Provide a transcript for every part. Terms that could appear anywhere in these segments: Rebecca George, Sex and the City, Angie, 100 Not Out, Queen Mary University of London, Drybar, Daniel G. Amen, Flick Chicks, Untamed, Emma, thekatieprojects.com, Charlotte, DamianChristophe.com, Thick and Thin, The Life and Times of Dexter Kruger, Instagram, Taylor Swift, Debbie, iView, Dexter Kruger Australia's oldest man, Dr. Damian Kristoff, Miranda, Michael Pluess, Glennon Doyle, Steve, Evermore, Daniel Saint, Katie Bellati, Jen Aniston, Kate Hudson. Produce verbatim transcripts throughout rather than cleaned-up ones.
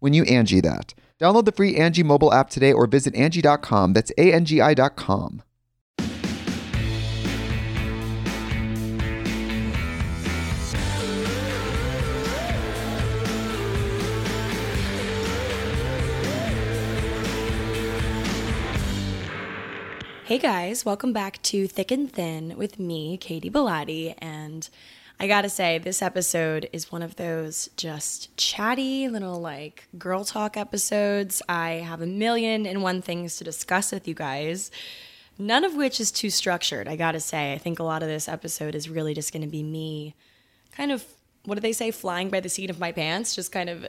when you Angie that. Download the free Angie mobile app today or visit Angie dot com. That's A N G I dot com. Hey guys, welcome back to Thick and Thin with me, Katie Bellati, and I gotta say, this episode is one of those just chatty little like girl talk episodes. I have a million and one things to discuss with you guys, none of which is too structured. I gotta say, I think a lot of this episode is really just gonna be me kind of, what do they say, flying by the seat of my pants, just kind of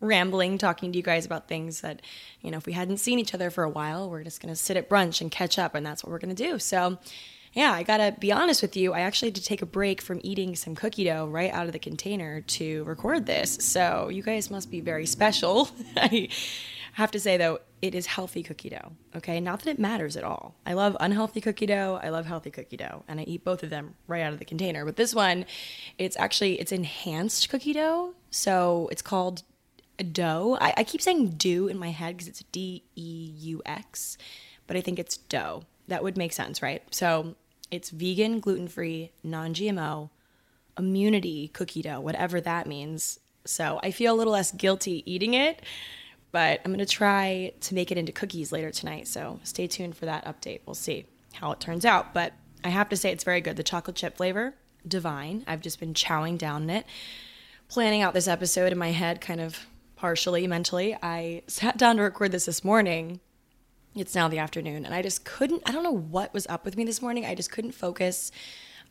rambling, talking to you guys about things that, you know, if we hadn't seen each other for a while, we're just gonna sit at brunch and catch up, and that's what we're gonna do. So yeah, I gotta be honest with you, I actually had to take a break from eating some cookie dough right out of the container to record this, so you guys must be very special. I have to say though, it is healthy cookie dough, okay? Not that it matters at all. I love unhealthy cookie dough, I love healthy cookie dough, and I eat both of them right out of the container. But this one, it's actually, it's enhanced cookie dough, so it's called dough. I, I keep saying do in my head because it's D E U X, but I think it's dough. That would make sense, right? So it's vegan, gluten-free, non-G M O, immunity cookie dough, whatever that means. So I feel a little less guilty eating it, but I'm going to try to make it into cookies later tonight. So stay tuned for that update. We'll see how it turns out. But I have to say it's very good. The chocolate chip flavor, divine. I've just been chowing down on it. Planning out this episode in my head, kind of partially, mentally. I sat down to record this this morning. It's now the afternoon, and I just couldn't, I don't know what was up with me this morning. I just couldn't focus.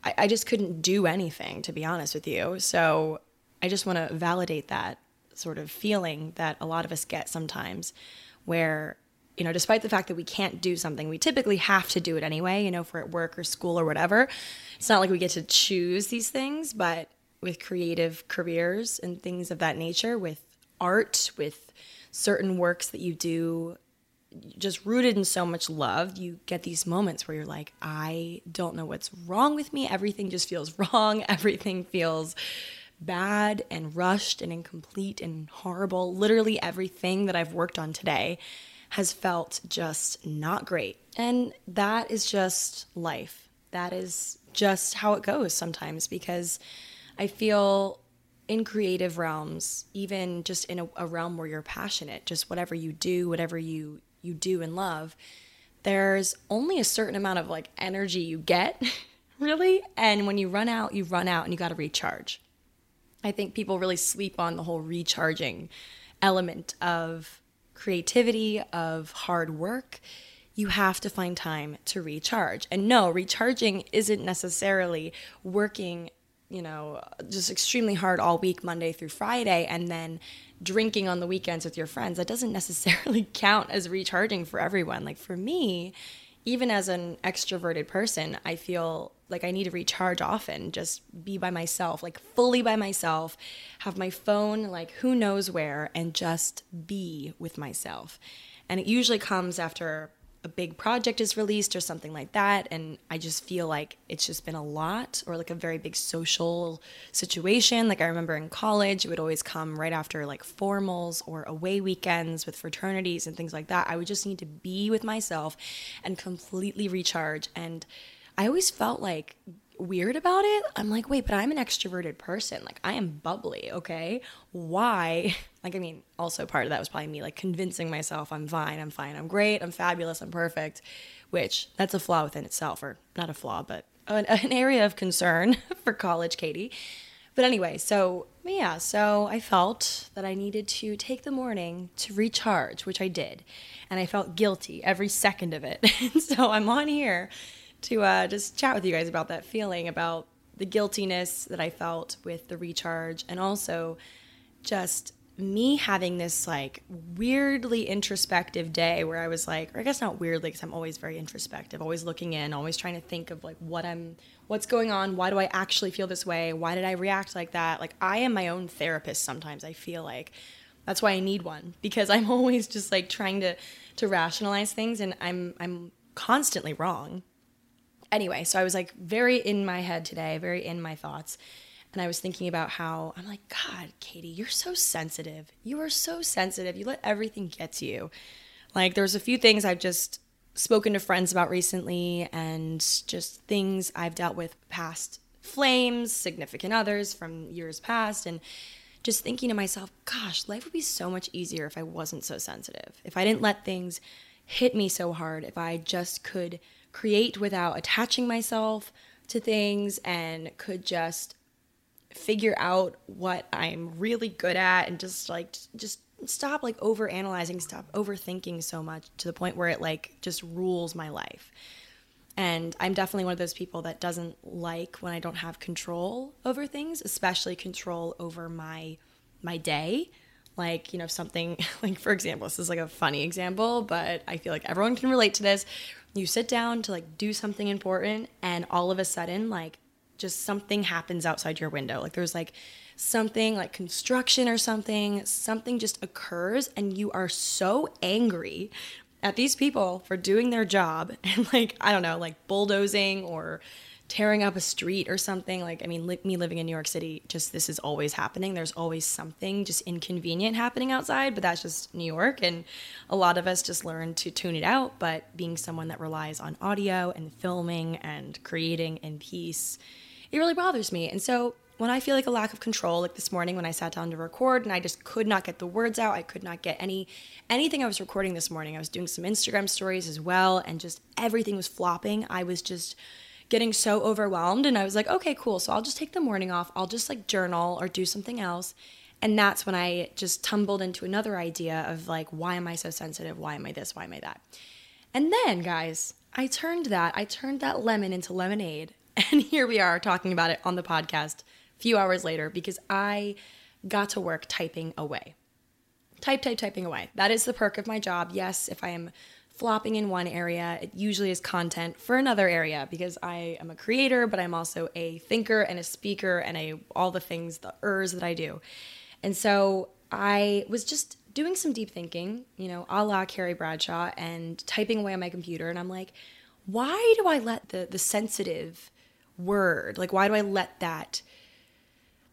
I, I just couldn't do anything, to be honest with you. So I just want to validate that sort of feeling that a lot of us get sometimes where, you know, despite the fact that we can't do something, we typically have to do it anyway, you know, if we're at work or school or whatever. It's not like we get to choose these things, but with creative careers and things of that nature, with art, with certain works that you do, just rooted in so much love, you get these moments where you're like, I don't know what's wrong with me. Everything just feels wrong. Everything feels bad and rushed and incomplete and horrible. Literally everything that I've worked on today has felt just not great. And that is just life. That is just how it goes sometimes, because I feel in creative realms, even just in a, a realm where you're passionate, just whatever you do, whatever you you do and love, there's only a certain amount of like energy you get, really. And when you run out, you run out and you got to recharge. I think people really sleep on the whole recharging element of creativity, of hard work. You have to find time to recharge. And no, recharging isn't necessarily working, you know, just extremely hard all week, Monday through Friday, and then drinking on the weekends with your friends. That doesn't necessarily count as recharging for everyone. Like for me, even as an extroverted person, I feel like I need to recharge often, just be by myself, like fully by myself, have my phone like who knows where, and just be with myself. And it usually comes after a big project is released or something like that, and I just feel like it's just been a lot, or like a very big social situation. Like I remember in college, it would always come right after like formals or away weekends with fraternities and things like that. I would just need to be with myself and completely recharge, and I always felt like weird about it. I'm like, wait, but I'm an extroverted person. Like I am bubbly, okay? Why? Like, I mean, also part of that was probably me like convincing myself I'm fine, I'm fine, I'm great, I'm fabulous, I'm perfect, which that's a flaw within itself, or not a flaw, but an, an area of concern for college Katie. But anyway, so yeah, so I felt that I needed to take the morning to recharge, which I did. And I felt guilty every second of it. So I'm on here to uh, just chat with you guys about that feeling, about the guiltiness that I felt with the recharge, and also just me having this like weirdly introspective day where I was like, or I guess not weirdly, because I'm always very introspective, always looking in, always trying to think of like what I'm, what's going on, why do I actually feel this way, why did I react like that? Like I am my own therapist sometimes, I feel like. That's why I need one, because I'm always just like trying to to rationalize things, and I'm I'm constantly wrong. Anyway, so I was like very in my head today, very in my thoughts. And I was thinking about how I'm like, God, Katie, you're so sensitive. You are so sensitive. You let everything get to you. Like there's a few things I've just spoken to friends about recently, and just things I've dealt with, past flames, significant others from years past. And just thinking to myself, gosh, life would be so much easier if I wasn't so sensitive. If I didn't let things hit me so hard, if I just could create without attaching myself to things, and could just figure out what I'm really good at, and just like just stop like overanalyzing, stop overthinking so much to the point where it like just rules my life. And I'm definitely one of those people that doesn't like when I don't have control over things, especially control over my my day. Like, you know, something like, for example, this is like a funny example, but I feel like everyone can relate to this. You sit down to like do something important, and all of a sudden, like just something happens outside your window. Like there's like something like construction or something, something just occurs, and you are so angry at these people for doing their job. And like, I don't know, like bulldozing or tearing up a street or something. Like, I mean, li- me living in New York City, just this is always happening. There's always something just inconvenient happening outside, but that's just New York. And a lot of us just learn to tune it out. But being someone that relies on audio and filming and creating in peace, it really bothers me. And so when I feel like a lack of control, like this morning when I sat down to record and I just could not get the words out, I could not get any anything I was recording this morning. I was doing some Instagram stories as well, and just everything was flopping. I was just getting so overwhelmed, and I was like, okay, cool, so I'll just take the morning off, I'll just like journal or do something else. And that's when I just tumbled into another idea of like, why am I so sensitive, why am I this, why am I that? And then, guys, I turned that, I turned that lemon into lemonade, and here we are talking about it on the podcast a few hours later, because I got to work typing away. Type, type, typing away. That is the perk of my job. Yes, if I am flopping in one area, it usually is content for another area, because I am a creator, but I'm also a thinker and a speaker and a all the things, the ers that I do. And so I was just doing some deep thinking, you know, a la Carrie Bradshaw, and typing away on my computer. And I'm like, why do I let the the sensitive word, like why do I let that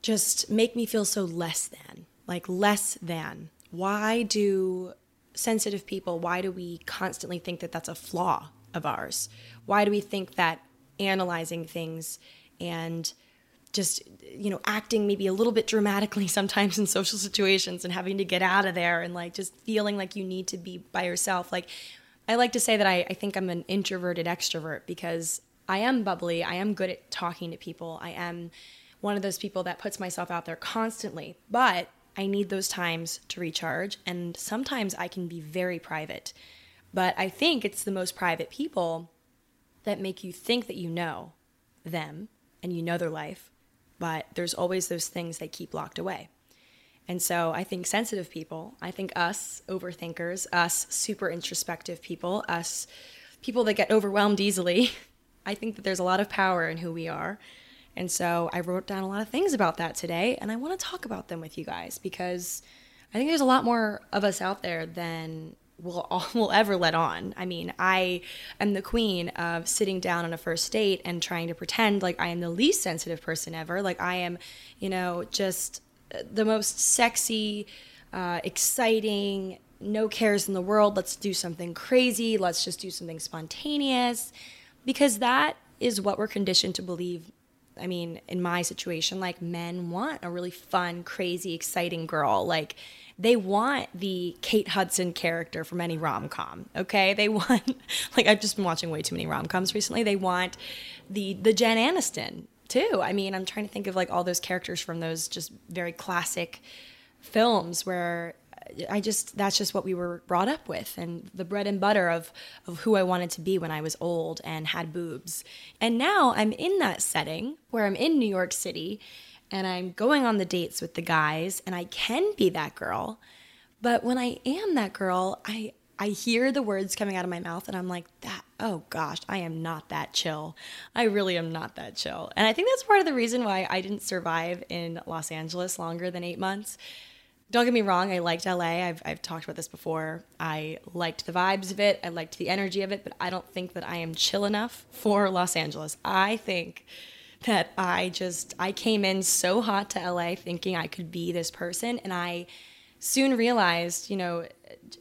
just make me feel so less than, like less than? Why do sensitive people, why do we constantly think that that's a flaw of ours? Why do we think that analyzing things and just, you know, acting maybe a little bit dramatically sometimes in social situations, and having to get out of there, and like just feeling like you need to be by yourself? Like, I like to say that I, I think I'm an introverted extrovert, because I am bubbly, I am good at talking to people, I am one of those people that puts myself out there constantly, but I need those times to recharge, and sometimes I can be very private. But I think it's the most private people that make you think that you know them and you know their life, but there's always those things they keep locked away. And so I think sensitive people, I think us overthinkers, us super introspective people, us people that get overwhelmed easily, I think that there's a lot of power in who we are. And so I wrote down a lot of things about that today, and I want to talk about them with you guys, because I think there's a lot more of us out there than will all, will ever let on. I mean, I am the queen of sitting down on a first date and trying to pretend like I am the least sensitive person ever. Like I am, you know, just the most sexy, uh, exciting, no cares in the world. Let's do something crazy. Let's just do something spontaneous, because that is what we're conditioned to believe. I mean, in my situation, like, men want a really fun, crazy, exciting girl. Like, they want the Kate Hudson character from any rom-com, okay? They want, like, I've just been watching way too many rom-coms recently. They want the the Jen Aniston, too. I mean, I'm trying to think of, like, all those characters from those just very classic films where I just, that's just what we were brought up with, and the bread and butter of, of who I wanted to be when I was old and had boobs. And now I'm in that setting where I'm in New York City and I'm going on the dates with the guys, and I can be that girl. But when I am that girl, I, I hear the words coming out of my mouth and I'm like, that, oh gosh, I am not that chill. I really am not that chill. And I think that's part of the reason why I didn't survive in Los Angeles longer than eight months. Don't get me wrong, I liked L A. I've I've talked about this before. I liked the vibes of it. I liked the energy of it, but I don't think that I am chill enough for Los Angeles. I think that I just, I came in so hot to L A thinking I could be this person, and I soon realized, you know,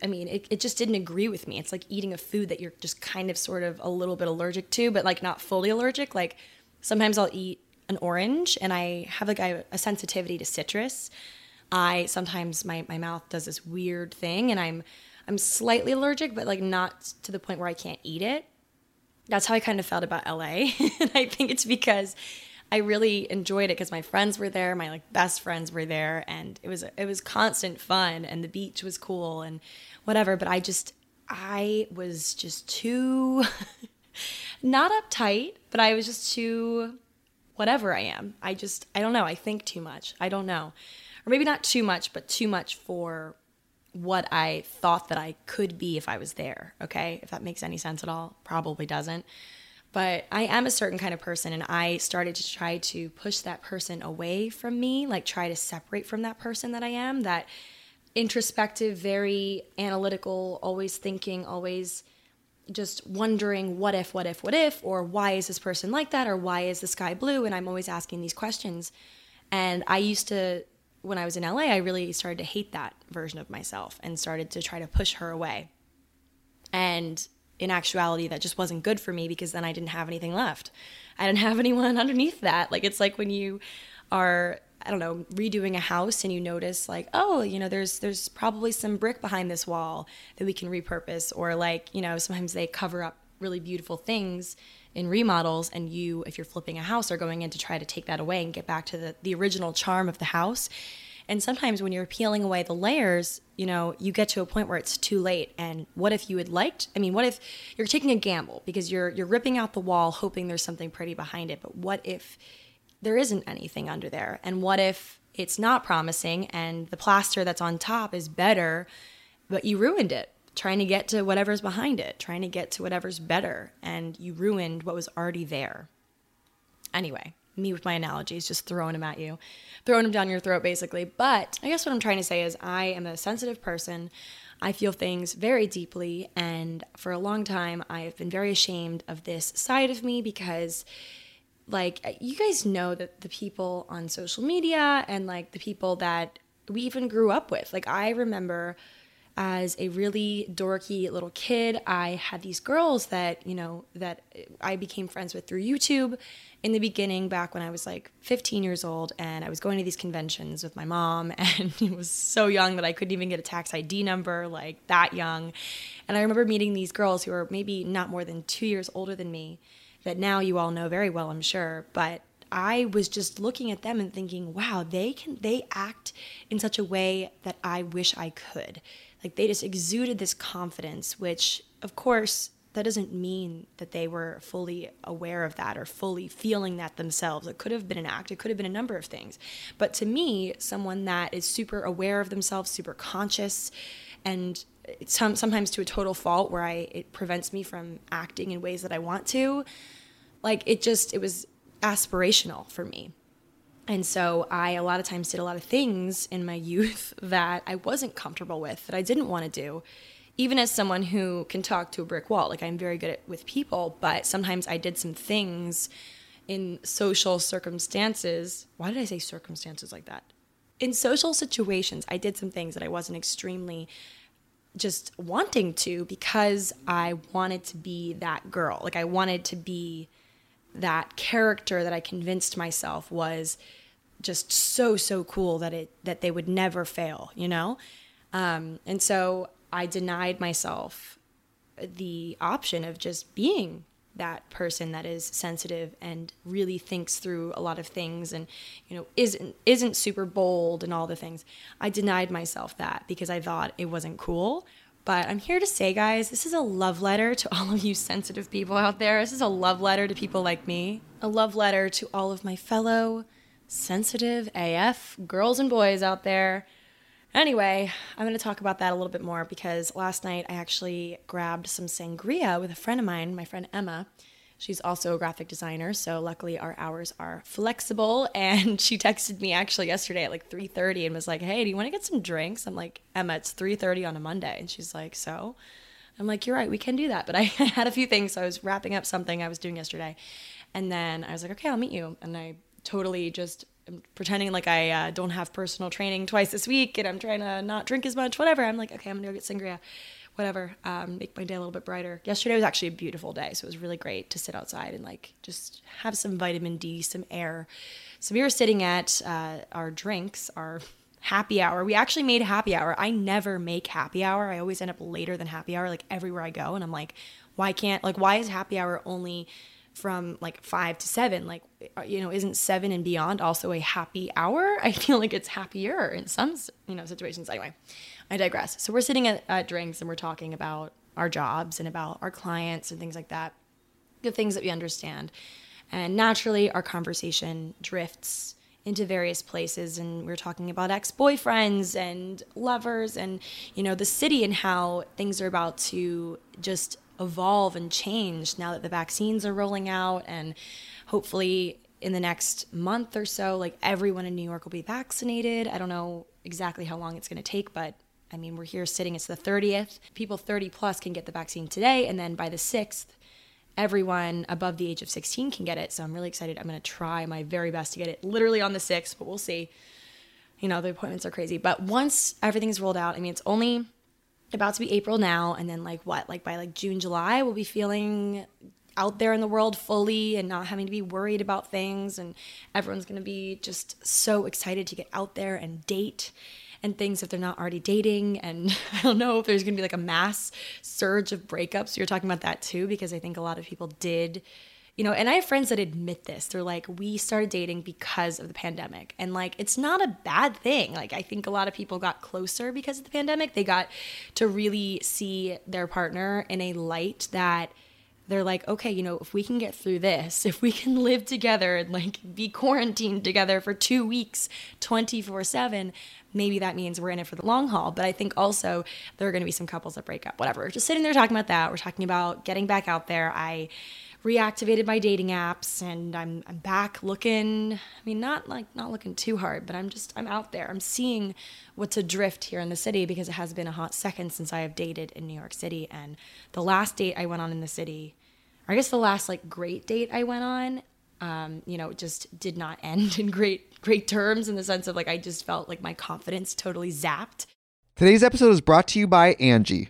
I mean, it, it just didn't agree with me. It's like eating a food that you're just kind of sort of a little bit allergic to, but like not fully allergic. Like sometimes I'll eat an orange and I have like a, a sensitivity to citrus. I sometimes my, my mouth does this weird thing, and I'm I'm slightly allergic, but like not to the point where I can't eat it. That's how I kind of felt about L A. And I think it's because I really enjoyed it because my friends were there, my like best friends were there, and it was it was constant fun, and the beach was cool and whatever. But I just I was just too not uptight, but I was just too whatever I am. I just I don't know. I think too much. I don't know. Or maybe not too much, but too much for what I thought that I could be if I was there, okay? If that makes any sense at all, probably doesn't. But I am a certain kind of person, and I started to try to push that person away from me, like try to separate from that person that I am, that introspective, very analytical, always thinking, always just wondering what if, what if, what if, or why is this person like that, or why is the sky blue? And I'm always asking these questions. And I used to... when I was in L A, I really started to hate that version of myself and started to try to push her away. And in actuality, that just wasn't good for me, because then I didn't have anything left. I didn't have anyone underneath that. Like, it's like when you are, I don't know, redoing a house and you notice like, oh, you know, there's there's probably some brick behind this wall that we can repurpose. Or like, you know, sometimes they cover up really beautiful things in remodels, and you, if you're flipping a house, are going in to try to take that away and get back to the, the original charm of the house. And sometimes when you're peeling away the layers, you know, you get to a point where it's too late. And what if you had liked, I mean, what if you're taking a gamble because you're you're ripping out the wall hoping there's something pretty behind it, but what if there isn't anything under there? And what if it's not promising and the plaster that's on top is better, but you ruined it? Trying to get to whatever's behind it, trying to get to whatever's better, and you ruined what was already there. Anyway, me with my analogies, just throwing them at you, throwing them down your throat basically. But I guess what I'm trying to say is I am a sensitive person. I feel things very deeply, and for a long time I have been very ashamed of this side of me, because like you guys know that the people on social media and like the people that we even grew up with, like I remember as a really dorky little kid, I had these girls that, you know, that I became friends with through YouTube in the beginning, back when I was like fifteen years old, and I was going to these conventions with my mom, and it was so young that I couldn't even get a tax I D number, like that young. And I remember meeting these girls who are maybe not more than two years older than me, that now you all know very well, I'm sure, but I was just looking at them and thinking, wow, they can, they act in such a way that I wish I could. Like they just exuded this confidence, which of course that doesn't mean that they were fully aware of that or fully feeling that themselves. It could have been an act. It could have been a number of things. But to me, someone that is super aware of themselves, super conscious, and some, sometimes to a total fault where I, it prevents me from acting in ways that I want to, like it just, it was aspirational for me. And so I, a lot of times, did a lot of things in my youth that I wasn't comfortable with, that I didn't want to do. even as someone who can talk to a brick wall, like I'm very good at, with people, but sometimes I did some things in social circumstances. Why did I say circumstances like that? In social situations, I did some things that I wasn't extremely just wanting to, because I wanted to be that girl. Like I wanted to be that character that I convinced myself was just so, so cool that it, that they would never fail, you know? Um, and so I denied myself the option of just being that person that is sensitive and really thinks through a lot of things and, you know, isn't, isn't super bold and all the things. I denied myself that because I thought it wasn't cool. But I'm here to say, guys, this is a love letter to all of you sensitive people out there. This is a love letter to people like me. A love letter to all of my fellow sensitive A F girls and boys out there. Anyway, I'm going to talk about that a little bit more because last night I actually grabbed some sangria with a friend of mine, my friend Emma. She's also a graphic designer, so luckily our hours are flexible, and she texted me actually yesterday at like three thirty and was like, hey, do you want to get some drinks? I'm like, Emma, it's three thirty on a Monday. And she's like, so? I'm like, you're right, we can do that. But I had a few things, so I was wrapping up something I was doing yesterday, and then I was like, okay, I'll meet you. And I totally just... I'm pretending like I uh, don't have personal training twice this week and I'm trying to not drink as much, whatever. I'm like, okay, I'm going to go get sangria, whatever, um, make my day a little bit brighter. Yesterday was actually a beautiful day, so it was really great to sit outside and like just have some vitamin D, some air. So we were sitting at uh, our drinks, our happy hour. We actually made happy hour. I never make happy hour. I always end up later than happy hour, like everywhere I go. And I'm like, why can't, like, why is happy hour only from like five to seven? Like, you know, isn't seven and beyond also a happy hour? I feel like it's happier in some, you know, situations. Anyway, I digress. So we're sitting at, at drinks and we're talking about our jobs and about our clients and things like that, the things that we understand. And naturally our conversation drifts into various places, and we're talking about ex-boyfriends and lovers and, you know, the city and how things are about to just evolve and change now that the vaccines are rolling out, and hopefully in the next month or so, like everyone in New York will be vaccinated. I don't know exactly how long it's going to take, but I mean, we're here sitting, it's the thirtieth. People thirty plus can get the vaccine today, and then by the sixth, everyone above the age of sixteen can get it. So I'm really excited. I'm going to try my very best to get it literally on the sixth, but we'll see. You know, the appointments are crazy. But once everything's rolled out, I mean, it's only about to be April now, and then like what? Like by like June, July, we'll be feeling out there in the world fully and not having to be worried about things, and everyone's going to be just so excited to get out there and date and things if they're not already dating. And I don't know if there's going to be like a mass surge of breakups. You're talking about that too, because I think a lot of people did, you know, and I have friends that admit this. They're like, we started dating because of the pandemic. And like, it's not a bad thing. Like, I think a lot of people got closer because of the pandemic. They got to really see their partner in a light that they're like, okay, you know, if we can get through this, if we can live together and like be quarantined together for two weeks, twenty-four seven, maybe that means we're in it for the long haul. But I think also there are going to be some couples that break up, whatever. We're just sitting there talking about that. We're talking about getting back out there. I reactivated my dating apps, and I'm I'm back looking. I mean, not like not looking too hard, but I'm just I'm out there. I'm seeing what's adrift here in the city, because it has been a hot second since I have dated in New York City. And the last date I went on in the city, or I guess the last like great date I went on, um, you know, it just did not end in great great terms, in the sense of like I just felt like my confidence totally zapped. Today's episode is brought to you by Angie.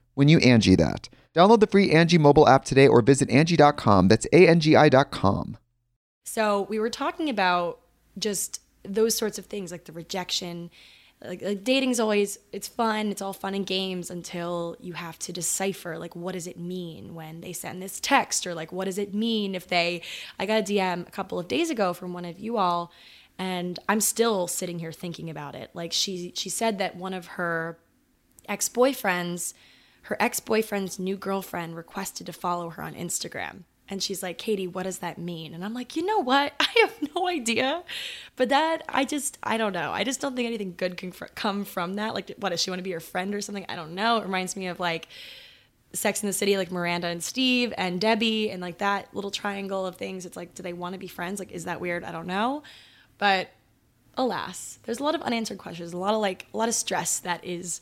when you Angie that. Download the free Angie mobile app today or visit Angie dot com. That's A N G I dot com. So we were talking about just those sorts of things, like the rejection. Like, like dating's always, it's fun, it's all fun and games until you have to decipher, like, what does it mean when they send this text? Or, like, what does it mean if they, I got a D M a couple of days ago from one of you all, and I'm still sitting here thinking about it. Like, she, she said that one of her ex-boyfriends, her ex-boyfriend's new girlfriend requested to follow her on Instagram. And she's like, Katie, what does that mean? And I'm like, you know what? I have no idea. But that, I just, I don't know. I just don't think anything good can fr- come from that. Like, what, does she want to be your friend or something? I don't know. It reminds me of, like, Sex and the City, like Miranda and Steve and Debbie and, like, that little triangle of things. It's like, do they want to be friends? Like, is that weird? I don't know. But alas, there's a lot of unanswered questions, a lot of, like, a lot of stress that is,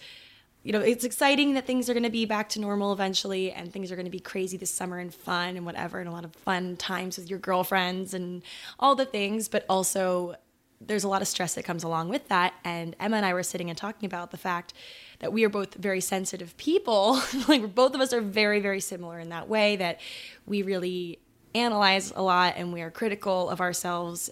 you know, it's exciting that things are going to be back to normal eventually, and things are going to be crazy this summer and fun and whatever, and a lot of fun times with your girlfriends and all the things. But also there's a lot of stress that comes along with that. And Emma and I were sitting and talking about the fact that we are both very sensitive people. Like, both of us are very, very similar in that way, that we really analyze a lot and we are critical of ourselves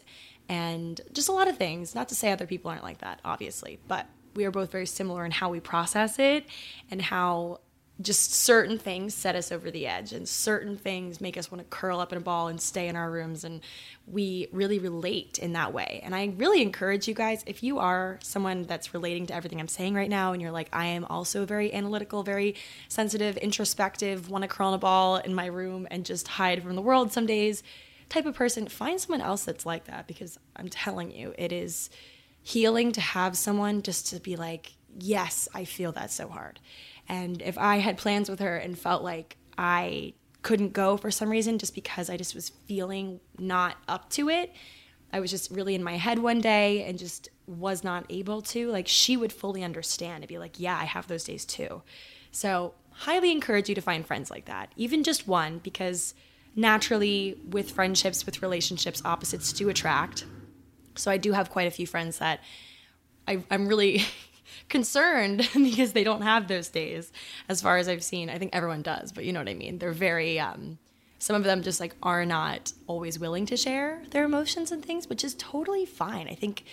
and just a lot of things. Not to say other people aren't like that, obviously, but we are both very similar in how we process it and how just certain things set us over the edge and certain things make us want to curl up in a ball and stay in our rooms. And we really relate in that way. And I really encourage you guys, if you are someone that's relating to everything I'm saying right now and you're like, I am also very analytical, very sensitive, introspective, want to curl in a ball in my room and just hide from the world some days type of person, find someone else that's like that, because I'm telling you, it is healing to have someone just to be like, yes, I feel that so hard. And if I had plans with her and felt like I couldn't go for some reason just because I just was feeling not up to it, I was just really in my head one day and just was not able to, like, she would fully understand and be like, yeah, I have those days too. So highly encourage you to find friends like that, even just one, because naturally with friendships, with relationships, opposites do attract. So I do have quite a few friends that I, I'm really concerned because they don't have those days, as far as I've seen. I think everyone does, but you know what I mean. They're very, um, some of them just, like, are not always willing to share their emotions and things, which is totally fine. I think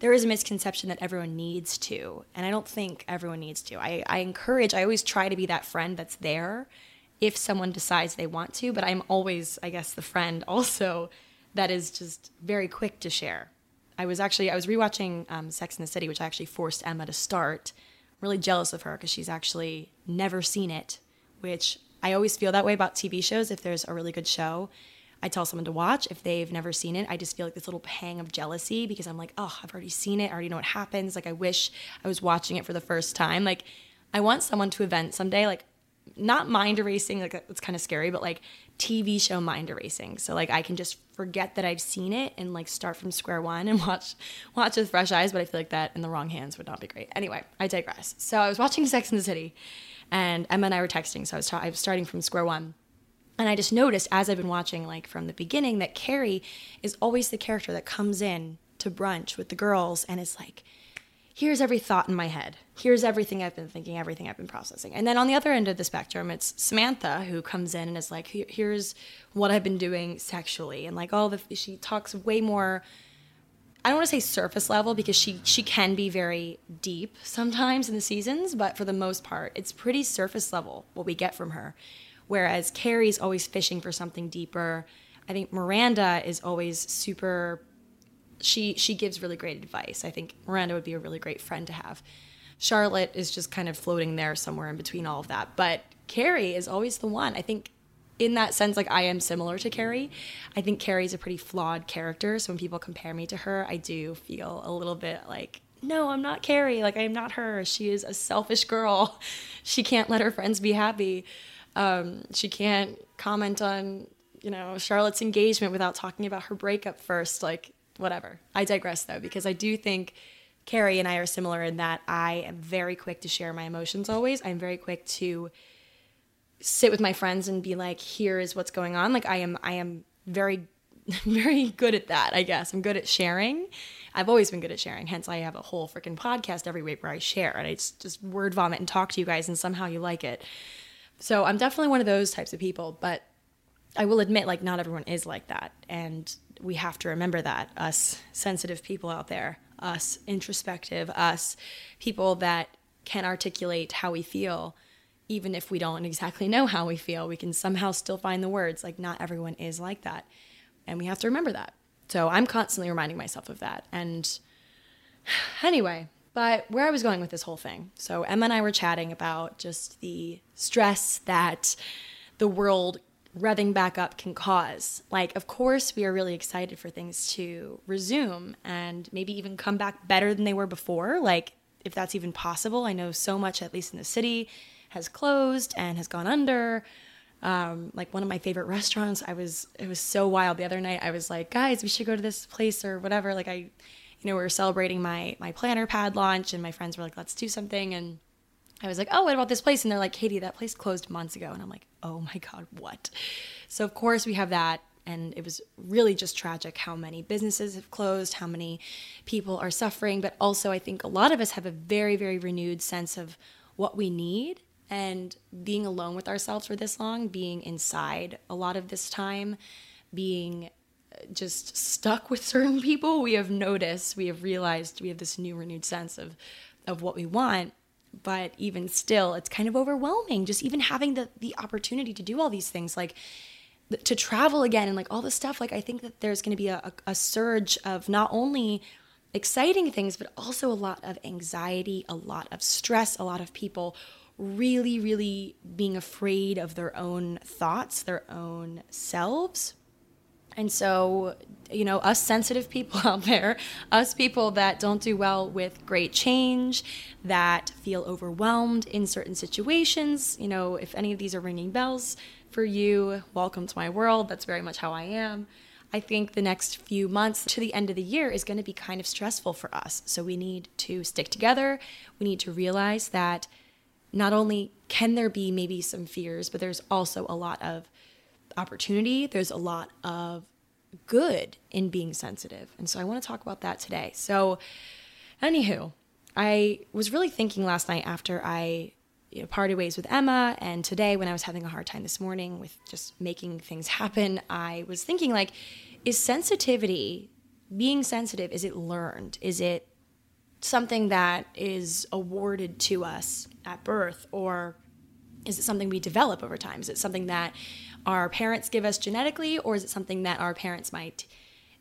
there is a misconception that everyone needs to, and I don't think everyone needs to. I, I encourage, I always try to be that friend that's there if someone decides they want to, but I'm always, I guess, the friend also that is just very quick to share. I was actually, I was rewatching um, Sex and the City, which I actually forced Emma to start. I'm really jealous of her because she's actually never seen it, which I always feel that way about T V shows. If there's a really good show I tell someone to watch, if they've never seen it, I just feel like this little pang of jealousy because I'm like, oh, I've already seen it. I already know what happens. Like, I wish I was watching it for the first time. Like, I want someone to event someday, like, not mind erasing, like, that's kind of scary, but, like, T V show mind erasing. So, like, I can just forget that I've seen it and, like, start from square one and watch watch with fresh eyes, but I feel like that in the wrong hands would not be great. Anyway, I digress. So I was watching Sex and the City, and Emma and I were texting, so I was, ta- I was starting from square one. And I just noticed as I've been watching, like, from the beginning, that Carrie is always the character that comes in to brunch with the girls and is like, here's every thought in my head. Here's everything I've been thinking, everything I've been processing. And then on the other end of the spectrum, it's Samantha who comes in and is like, here's what I've been doing sexually. And, like, all the, she talks way more, I don't want to say surface level, because she, she can be very deep sometimes in the seasons, but for the most part, it's pretty surface level what we get from her. Whereas Carrie's always fishing for something deeper. I think Miranda is always super... She she gives really great advice. I think Miranda would be a really great friend to have. Charlotte is just kind of floating there somewhere in between all of that. But Carrie is always the one. I think in that sense, like, I am similar to Carrie. I think Carrie's a pretty flawed character. So when people compare me to her, I do feel a little bit like, no, I'm not Carrie. Like, I am not her. She is a selfish girl. She can't let her friends be happy. Um, she can't comment on you know, Charlotte's engagement without talking about her breakup first, like whatever. I digress though, because I do think Carrie and I are similar in that I am very quick to share my emotions always. I'm very quick to sit with my friends and be like, here is what's going on. Like I am, I am very, very good at that, I guess. I'm good at sharing. I've always been good at sharing. Hence I have a whole freaking podcast every week where I share and I just, just word vomit and talk to you guys and somehow you like it. So I'm definitely one of those types of people, but I will admit, like, not everyone is like that. And we have to remember that, us sensitive people out there, us introspective, us people that can articulate how we feel, even if we don't exactly know how we feel, we can somehow still find the words. Like, not everyone is like that. And we have to remember that. So I'm constantly reminding myself of that. And anyway, but where I was going with this whole thing. So Emma and I were chatting about just the stress that the world revving back up can cause. Like, of course, we are really excited for things to resume and maybe even come back better than they were before. Like, if that's even possible. I know so much, at least in the city, has closed and has gone under. Um, like one of my favorite restaurants, I was, it was so wild. The other night I was like, guys, we should go to this place or whatever. Like I, you know, we were celebrating my, my planner pad launch and my friends were like, let's do something. And I was like, oh, what about this place? And they're like, Katie, that place closed months ago. And I'm like, oh my God, what? So of course we have that. And it was really just tragic how many businesses have closed, how many people are suffering. But also I think a lot of us have a very, very renewed sense of what we need. And being alone with ourselves for this long, being inside a lot of this time, being just stuck with certain people, we have noticed, we have realized we have this new renewed sense of, of what we want. But even still, it's kind of overwhelming. Just even having the, the opportunity to do all these things, like to travel again and like all this stuff. Like I think that there's going to be a, a surge of not only exciting things, but also a lot of anxiety, a lot of stress, a lot of people really, really being afraid of their own thoughts, their own selves. And so, you know, us sensitive people out there, us people that don't do well with great change, that feel overwhelmed in certain situations, you know, if any of these are ringing bells for you, welcome to my world. That's very much how I am. I think the next few months to the end of the year is going to be kind of stressful for us. So we need to stick together. We need to realize that not only can there be maybe some fears, but there's also a lot of opportunity. There's a lot of good in being sensitive. And so I want to talk about that today. So anywho, I was really thinking last night after I you know, parted ways with Emma, and today when I was having a hard time this morning with just making things happen, I was thinking, like, is sensitivity, being sensitive, is it learned? Is it something that is awarded to us at birth, or is it something we develop over time? Is it something that our parents give us genetically, or is it something that our parents might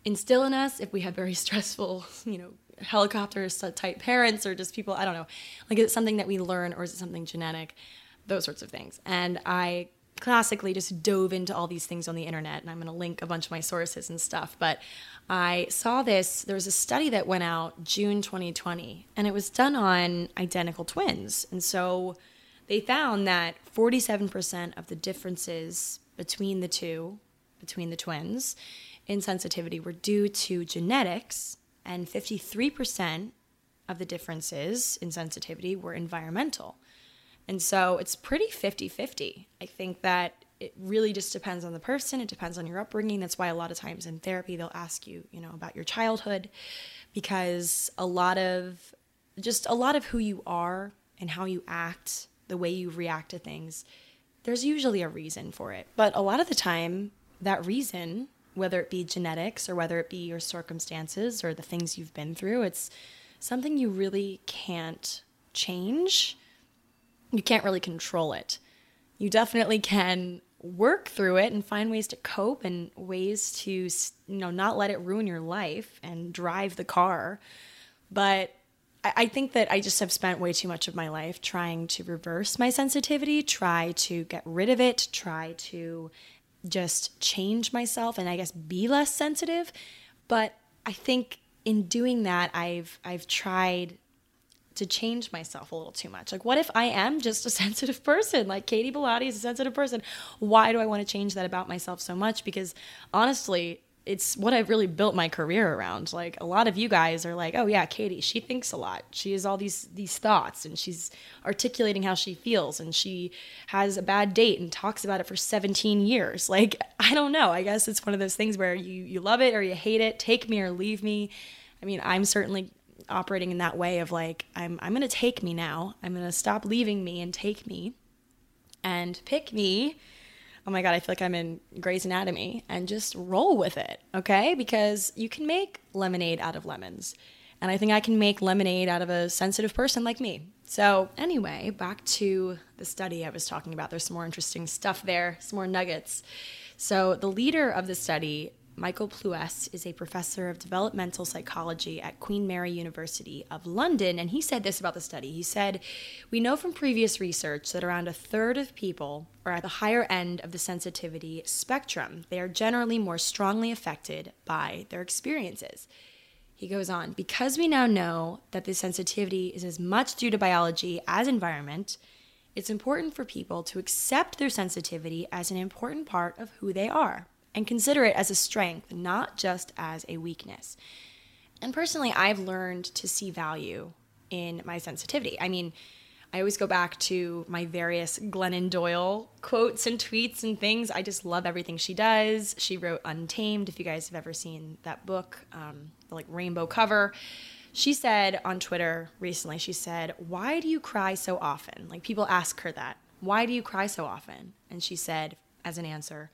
instill in us if we have very stressful, you know, helicopter type parents or just people, I don't know. Like, is it something that we learn, or is it something genetic? Those sorts of things. And I classically just dove into all these things on the internet, and I'm going to link a bunch of my sources and stuff, but I saw this, there was a study that went out June twenty twenty, and it was done on identical twins. And so they found that forty-seven percent of the differences between the two, between the twins in sensitivity were due to genetics, and fifty-three percent of the differences in sensitivity were environmental. And so it's pretty fifty-fifty. I think that it really just depends on the person. It depends on your upbringing. That's why a lot of times in therapy, they'll ask you, you know, about your childhood, because a lot of just a lot of who you are and how you act, the way you react to things, there's usually a reason for it. But a lot of the time, that reason, whether it be genetics or whether it be your circumstances or the things you've been through, it's something you really can't change. You can't really control it. You definitely can work through it and find ways to cope and ways to, you know, not let it ruin your life and drive the car. But I think that I just have spent way too much of my life trying to reverse my sensitivity, try to get rid of it, try to just change myself and I guess be less sensitive. But I think in doing that, I've I've tried to change myself a little too much. Like, what if I am just a sensitive person? Like, Katie Bellati is a sensitive person. Why do I want to change that about myself so much? Because honestly, it's what I've really built my career around. Like, a lot of you guys are like, oh yeah, Katie, she thinks a lot. She has all these these thoughts, and she's articulating how she feels, and she has a bad date and talks about it for seventeen years. Like, I don't know. I guess it's one of those things where you, you love it or you hate it, take me or leave me. I mean, I'm certainly operating in that way of like, I'm I'm going to take me now. I'm going to stop leaving me and take me and pick me. Oh my God, I feel like I'm in Grey's Anatomy, and just roll with it, okay? Because you can make lemonade out of lemons. And I think I can make lemonade out of a sensitive person like me. So anyway, back to the study I was talking about. There's some more interesting stuff there, some more nuggets. So the leader of the study, Michael Pluess, is a professor of developmental psychology at Queen Mary University of London, and he said this about the study. He said, we know from previous research that around a third of people are at the higher end of the sensitivity spectrum. They are generally more strongly affected by their experiences. He goes on, because we now know that the sensitivity is as much due to biology as environment, it's important for people to accept their sensitivity as an important part of who they are, and consider it as a strength, not just as a weakness. And personally, I've learned to see value in my sensitivity. I mean, I always go back to my various Glennon Doyle quotes and tweets and things. I just love everything she does. She wrote Untamed, if you guys have ever seen that book, um, the like rainbow cover. She said on Twitter recently, she said, why do you cry so often? Like, people ask her that. Why do you cry so often? And she said, as an answer,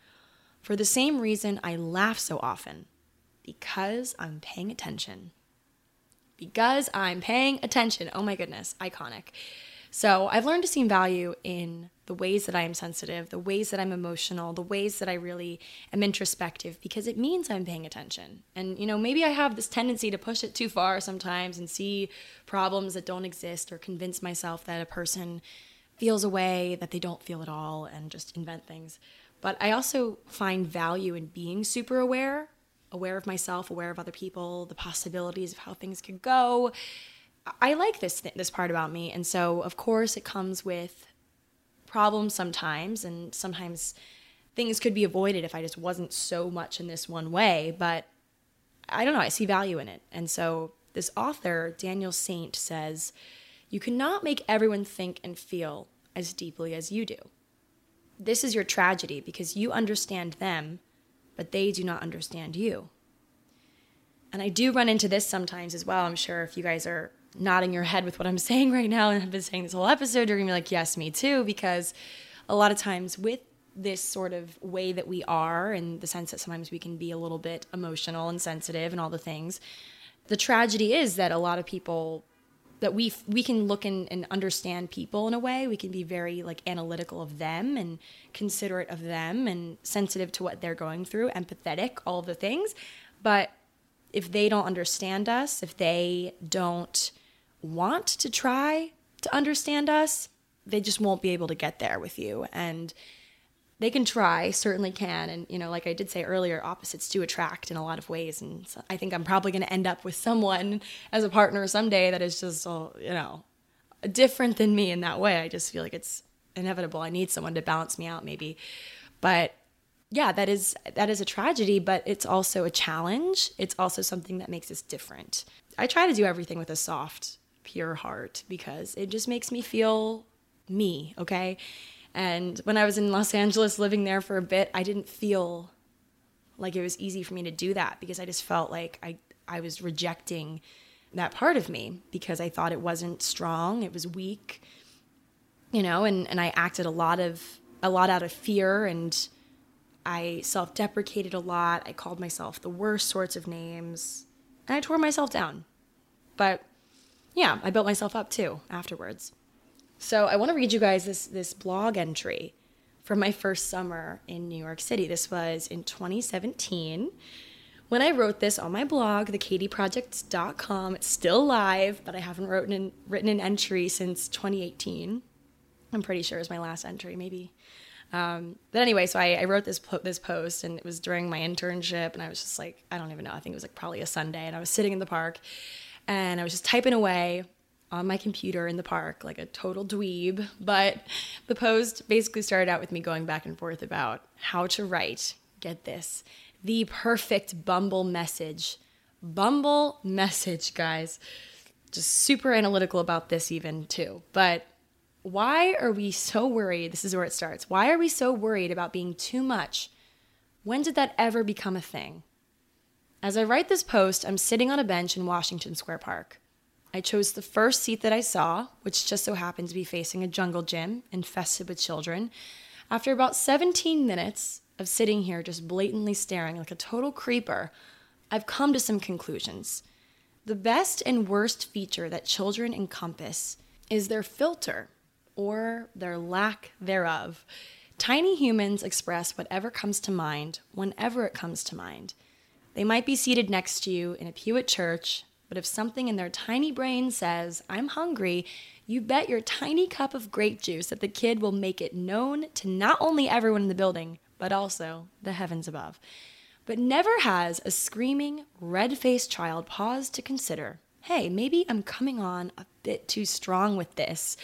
for the same reason I laugh so often, because I'm paying attention. Because I'm paying attention. Oh my goodness, iconic. So I've learned to see value in the ways that I am sensitive, the ways that I'm emotional, the ways that I really am introspective, because it means I'm paying attention. And, you know, maybe I have this tendency to push it too far sometimes and see problems that don't exist, or convince myself that a person feels a way that they don't feel at all and just invent things. But I also find value in being super aware, aware of myself, aware of other people, the possibilities of how things could go. I like this th- this part about me. And so, of course, it comes with problems sometimes, and sometimes things could be avoided if I just wasn't so much in this one way. But I don't know, I see value in it. And so this author, Daniel Saint, says, you cannot make everyone think and feel as deeply as you do. This is your tragedy, because you understand them, but they do not understand you. And I do run into this sometimes as well. I'm sure if you guys are nodding your head with what I'm saying right now, and I've been saying this whole episode, you're going to be like, yes, me too, because a lot of times with this sort of way that we are, in the sense that sometimes we can be a little bit emotional and sensitive and all the things, the tragedy is that a lot of people, that we we can look in and understand people in a way. We can be very like analytical of them and considerate of them and sensitive to what they're going through, empathetic, all the things. But if they don't understand us, if they don't want to try to understand us, they just won't be able to get there with you. And they can try, certainly can. And, you know, like I did say earlier, opposites do attract in a lot of ways. And so I think I'm probably going to end up with someone as a partner someday that is just, you know, different than me in that way. I just feel like it's inevitable. I need someone to balance me out maybe. But yeah, that is that is a tragedy, but it's also a challenge. It's also something that makes us different. I try to do everything with a soft, pure heart, because it just makes me feel me, okay? And when I was in Los Angeles living there for a bit, I didn't feel like it was easy for me to do that, because I just felt like I, I was rejecting that part of me, because I thought it wasn't strong, it was weak, you know, and, and I acted a lot of a lot out of fear, and I self-deprecated a lot. I called myself the worst sorts of names, and I tore myself down. But yeah, I built myself up too afterwards. So I want to read you guys this this blog entry from my first summer in New York City. This was in twenty seventeen. When I wrote this on my blog, the katie projects dot com, it's still live, but I haven't written an, written an entry since twenty eighteen. I'm pretty sure it was my last entry, maybe. Um, but anyway, so I, I wrote this po- this post, and it was during my internship, and I was just like, I don't even know. I think it was like probably a Sunday, and I was sitting in the park, and I was just typing away on my computer in the park like a total dweeb. But the post basically started out with me going back and forth about how to write, get this, the perfect Bumble message. Bumble message, guys. Just super analytical about this even too. But why are we so worried? This is where it starts. Why are we so worried about being too much? When did that ever become a thing? As I write this post, I'm sitting on a bench in Washington Square Park. I chose the first seat that I saw, which just so happened to be facing a jungle gym infested with children. After about seventeen minutes of sitting here just blatantly staring like a total creeper, I've come to some conclusions. The best and worst feature that children encompass is their filter, or their lack thereof. Tiny humans express whatever comes to mind whenever it comes to mind. They might be seated next to you in a pew at church, but if something in their tiny brain says, I'm hungry, you bet your tiny cup of grape juice that the kid will make it known to not only everyone in the building, but also the heavens above. But never has a screaming, red-faced child paused to consider, hey, maybe I'm coming on a bit too strong with this.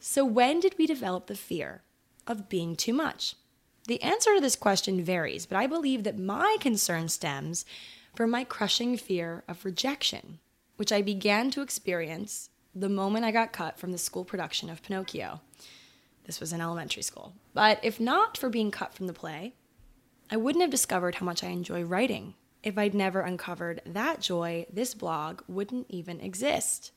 So when did we develop the fear of being too much? The answer to this question varies, but I believe that my concern stems from my crushing fear of rejection, which I began to experience the moment I got cut from the school production of Pinocchio. This was in elementary school. But if not for being cut from the play, I wouldn't have discovered how much I enjoy writing. If I'd never uncovered that joy, this blog wouldn't even exist.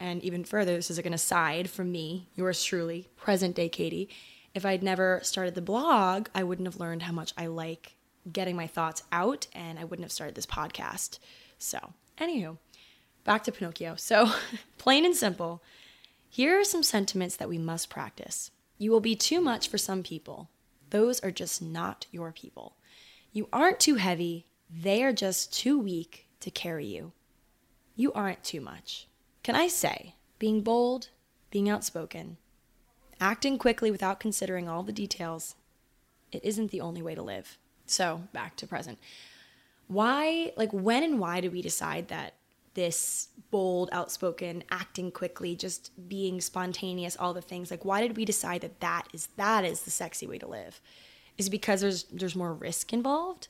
And even further, this is like an aside from me, yours truly, present-day Katie. If I'd never started the blog, I wouldn't have learned how much I like getting my thoughts out, and I wouldn't have started this podcast. So, anywho, back to Pinocchio. So, plain and simple, here are some sentiments that we must practice. You will be too much for some people. Those are just not your people. You aren't too heavy. They are just too weak to carry you. You aren't too much. Can I say, being bold, being outspoken, acting quickly without considering all the details, it isn't the only way to live. So back to present. Why, like when and why do we decide that this bold, outspoken, acting quickly, just being spontaneous, all the things, like why did we decide that that is, that is the sexy way to live? Is it because there's, there's more risk involved?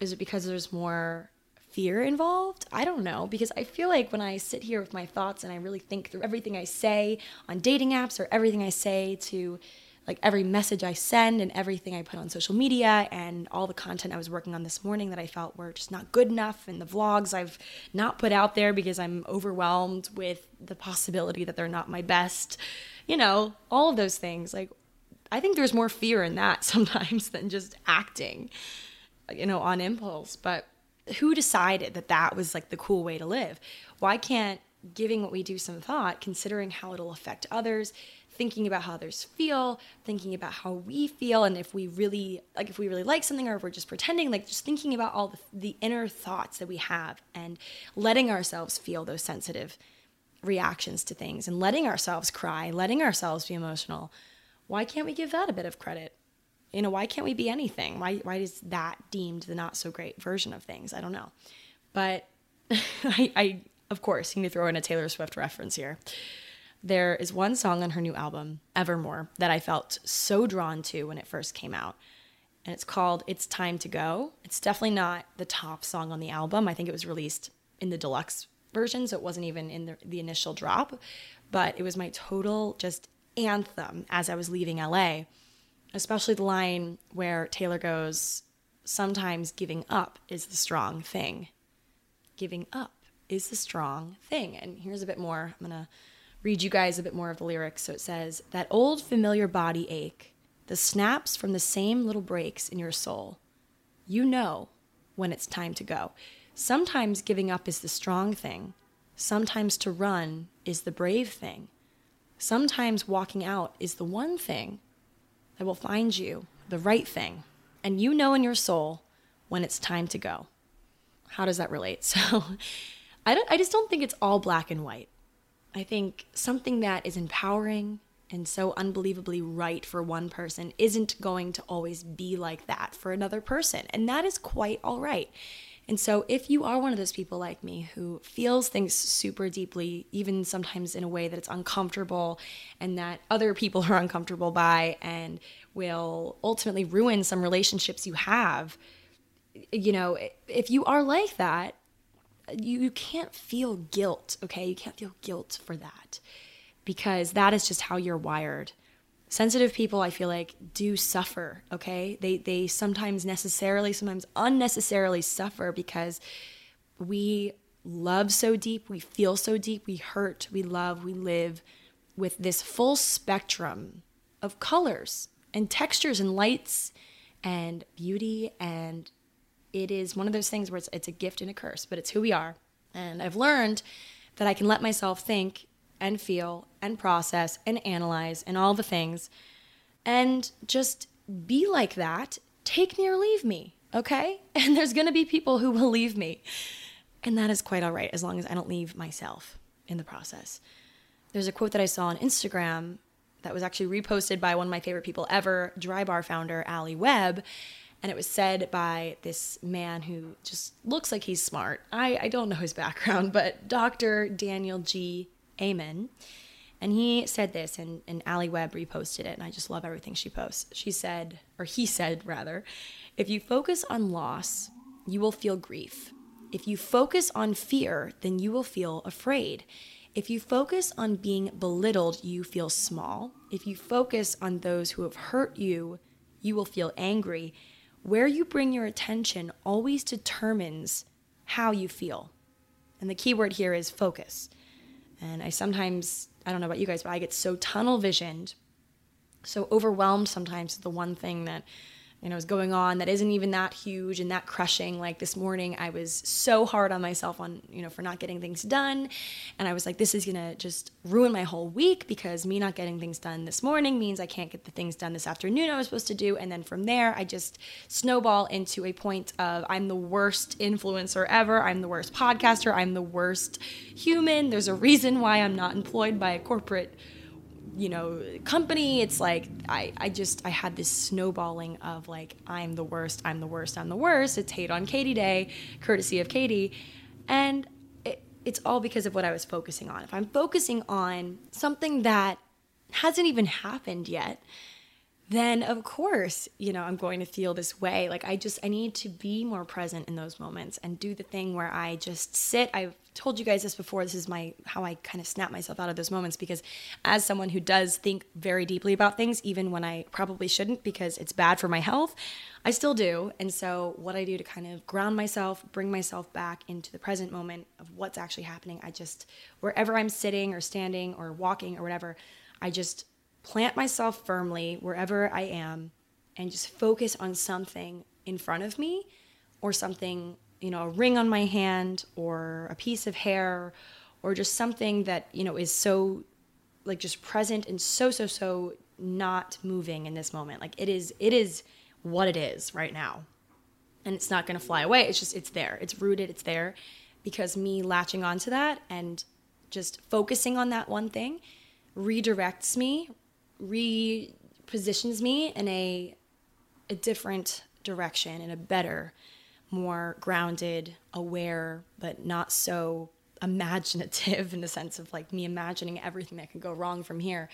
Is it because there's more fear involved? I don't know, because I feel like when I sit here with my thoughts and I really think through everything I say on dating apps or everything I say to like every message I send and everything I put on social media and all the content I was working on this morning that I felt were just not good enough and the vlogs I've not put out there because I'm overwhelmed with the possibility that they're not my best, you know, all of those things. Like, I think there's more fear in that sometimes than just acting, you know, on impulse. But who decided that that was like the cool way to live? Why can't giving what we do some thought, considering how it'll affect others, thinking about how others feel, thinking about how we feel, and if we really like, if we really like something, or if we're just pretending, like just thinking about all the, the inner thoughts that we have and letting ourselves feel those sensitive reactions to things and letting ourselves cry, letting ourselves be emotional. Why can't we give that a bit of credit? You know, why can't we be anything? Why why is that deemed the not-so-great version of things? I don't know. But I, I, of course, need to throw in a Taylor Swift reference here. There is one song on her new album, Evermore, that I felt so drawn to when it first came out. And it's called It's Time to Go. It's definitely not the top song on the album. I think it was released in the deluxe version, so it wasn't even in the, the initial drop. But it was my total just anthem as I was leaving L A, especially the line where Taylor goes, sometimes giving up is the strong thing. Giving up is the strong thing. And here's a bit more. I'm going to read you guys a bit more of the lyrics. So it says, that old familiar body ache, the snaps from the same little breaks in your soul. You know when it's time to go. Sometimes giving up is the strong thing. Sometimes to run is the brave thing. Sometimes walking out is the one thing I will find you the right thing. And you know in your soul when it's time to go. How does that relate? So I don't, I just don't think it's all black and white. I think something that is empowering and so unbelievably right for one person isn't going to always be like that for another person. And that is quite all right. And so if you are one of those people like me who feels things super deeply, even sometimes in a way that it's uncomfortable and that other people are uncomfortable by and will ultimately ruin some relationships you have, you know, if you are like that, you, you can't feel guilt, okay? You can't feel guilt for that because that is just how you're wired. Sensitive people, I feel like, do suffer, okay? They they sometimes necessarily, sometimes unnecessarily suffer because we love so deep, we feel so deep, we hurt, we love, we live with this full spectrum of colors and textures and lights and beauty. And it is one of those things where it's, it's a gift and a curse, but it's who we are. And I've learned that I can let myself think and feel and process and analyze and all the things and just be like that. Take me or leave me, okay? And there's going to be people who will leave me. And that is quite all right as long as I don't leave myself in the process. There's a quote that I saw on Instagram that was actually reposted by one of my favorite people ever, Drybar founder Ali Webb. And it was said by this man who just looks like he's smart. I, I don't know his background, but Doctor Daniel G. Amen. And he said this, and, and Ali Webb reposted it, and I just love everything she posts. She said, or he said, rather, if you focus on loss, you will feel grief. If you focus on fear, then you will feel afraid. If you focus on being belittled, you feel small. If you focus on those who have hurt you, you will feel angry. Where you bring your attention always determines how you feel. And the key word here is focus. And I sometimes, I don't know about you guys, but I get so tunnel visioned, so overwhelmed sometimes with the one thing that, you know, is going on that isn't even that huge and that crushing. Like this morning, I was so hard on myself on, you know, for not getting things done. And I was like, this is going to just ruin my whole week because me not getting things done this morning means I can't get the things done this afternoon I was supposed to do. And then from there, I just snowball into a point of I'm the worst influencer ever. I'm the worst podcaster. I'm the worst human. There's a reason why I'm not employed by a corporate, you know, company. It's like, I, I just, I had this snowballing of like, I'm the worst, I'm the worst, I'm the worst. It's hate on Katie Day, courtesy of Katie. And it, it's all because of what I was focusing on. If I'm focusing on something that hasn't even happened yet, then of course, you know, I'm going to feel this way. Like I just, I need to be more present in those moments and do the thing where I just sit. I've told you guys this before. This is my, how I kind of snap myself out of those moments, because as someone who does think very deeply about things, even when I probably shouldn't, because it's bad for my health, I still do. And so what I do to kind of ground myself, bring myself back into the present moment of what's actually happening. I just, wherever I'm sitting or standing or walking or whatever, I just plant myself firmly wherever I am and just focus on something in front of me or something, you know, a ring on my hand or a piece of hair or just something that, you know, is so like just present and so, so, so not moving in this moment. Like it is, it is what it is right now. And it's not going to fly away. It's just, it's there. It's rooted. It's there because me latching onto that and just focusing on that one thing redirects me, repositions me in a a different direction, in a better, more grounded, aware, but not so imaginative in the sense of like me imagining everything that could go wrong from here.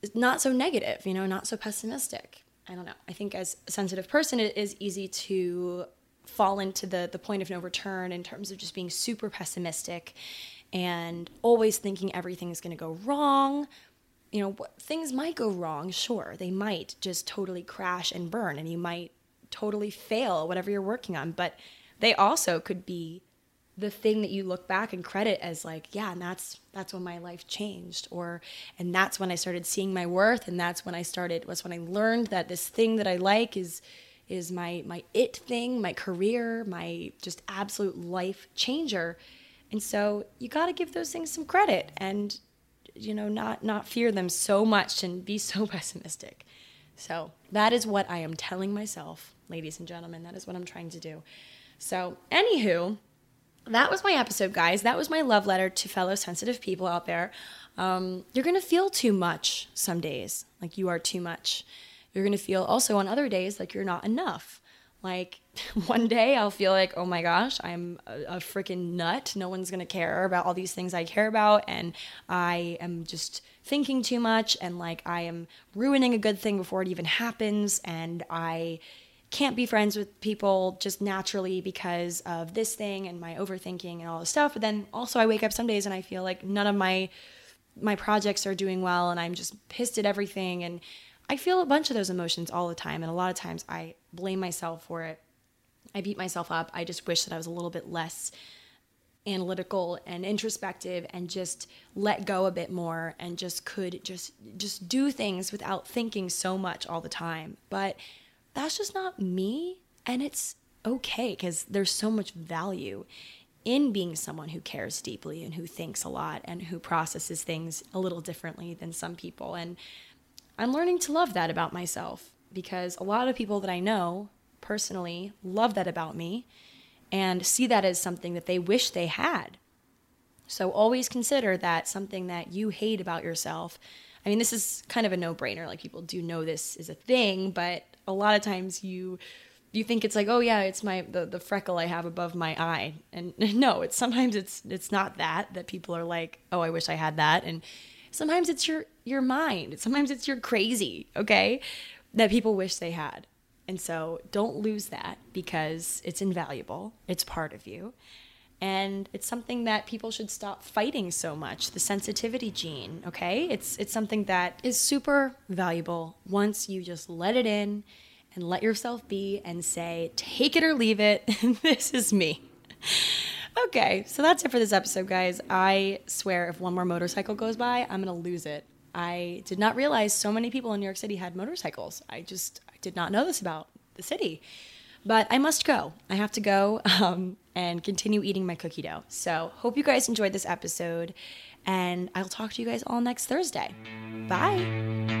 It's not so negative, you know, not so pessimistic. I don't know. I think as a sensitive person, it is easy to fall into the the point of no return in terms of just being super pessimistic and always thinking everything is going to go wrong. You know, things might go wrong, sure. They might just totally crash and burn, and you might totally fail whatever you're working on. But they also could be the thing that you look back and credit as like, yeah, and that's that's when my life changed, or and that's when I started seeing my worth, and that's when I started, was when I learned that this thing that I like is is my my it thing, my career, my just absolute life changer. And so you got to give those things some credit and, you know, not not fear them so much and be so pessimistic. So that is what I am telling myself, ladies and gentlemen. That is what I'm trying to do. So anywho, that was my episode, guys. That was my love letter to fellow sensitive people out there. Um, you're going to feel too much some days, like you are too much. You're going to feel also on other days like you're not enough. Like, one day I'll feel like, oh my gosh, I'm a, a freaking nut. No one's going to care about all these things I care about. And I am just thinking too much. And, like, I am ruining a good thing before it even happens. And I can't be friends with people just naturally because of this thing and my overthinking and all this stuff. But then also I wake up some days and I feel like none of my my projects are doing well. And I'm just pissed at everything. And I feel a bunch of those emotions all the time. And a lot of times I blame myself for it. I beat myself up. I just wish that I was a little bit less analytical and introspective and just let go a bit more and just could just just do things without thinking so much all the time. But that's just not me. And it's okay, because there's so much value in being someone who cares deeply and who thinks a lot and who processes things a little differently than some people. And I'm learning to love that about myself, because a lot of people that I know personally love that about me and see that as something that they wish they had. So always consider that something that you hate about yourself. I mean, this is kind of a no-brainer. Like, people do know this is a thing, but a lot of times you you think it's like, oh yeah, it's my the, the freckle I have above my eye. And no, it's sometimes it's it's not that that people are like, oh, I wish I had that. And sometimes it's your your mind. Sometimes it's your crazy, okay, that people wish they had. And so don't lose that, because it's invaluable. It's part of you. And it's something that people should stop fighting so much, the sensitivity gene, okay? It's it's something that is super valuable once you just let it in and let yourself be and say, take it or leave it, this is me. Okay, so that's it for this episode, guys. I swear, if one more motorcycle goes by, I'm going to lose it. I did not realize so many people in New York City had motorcycles. I just I did not know this about the city. But I must go. I have to go um, and continue eating my cookie dough. So hope you guys enjoyed this episode, and I'll talk to you guys all next Thursday. Bye.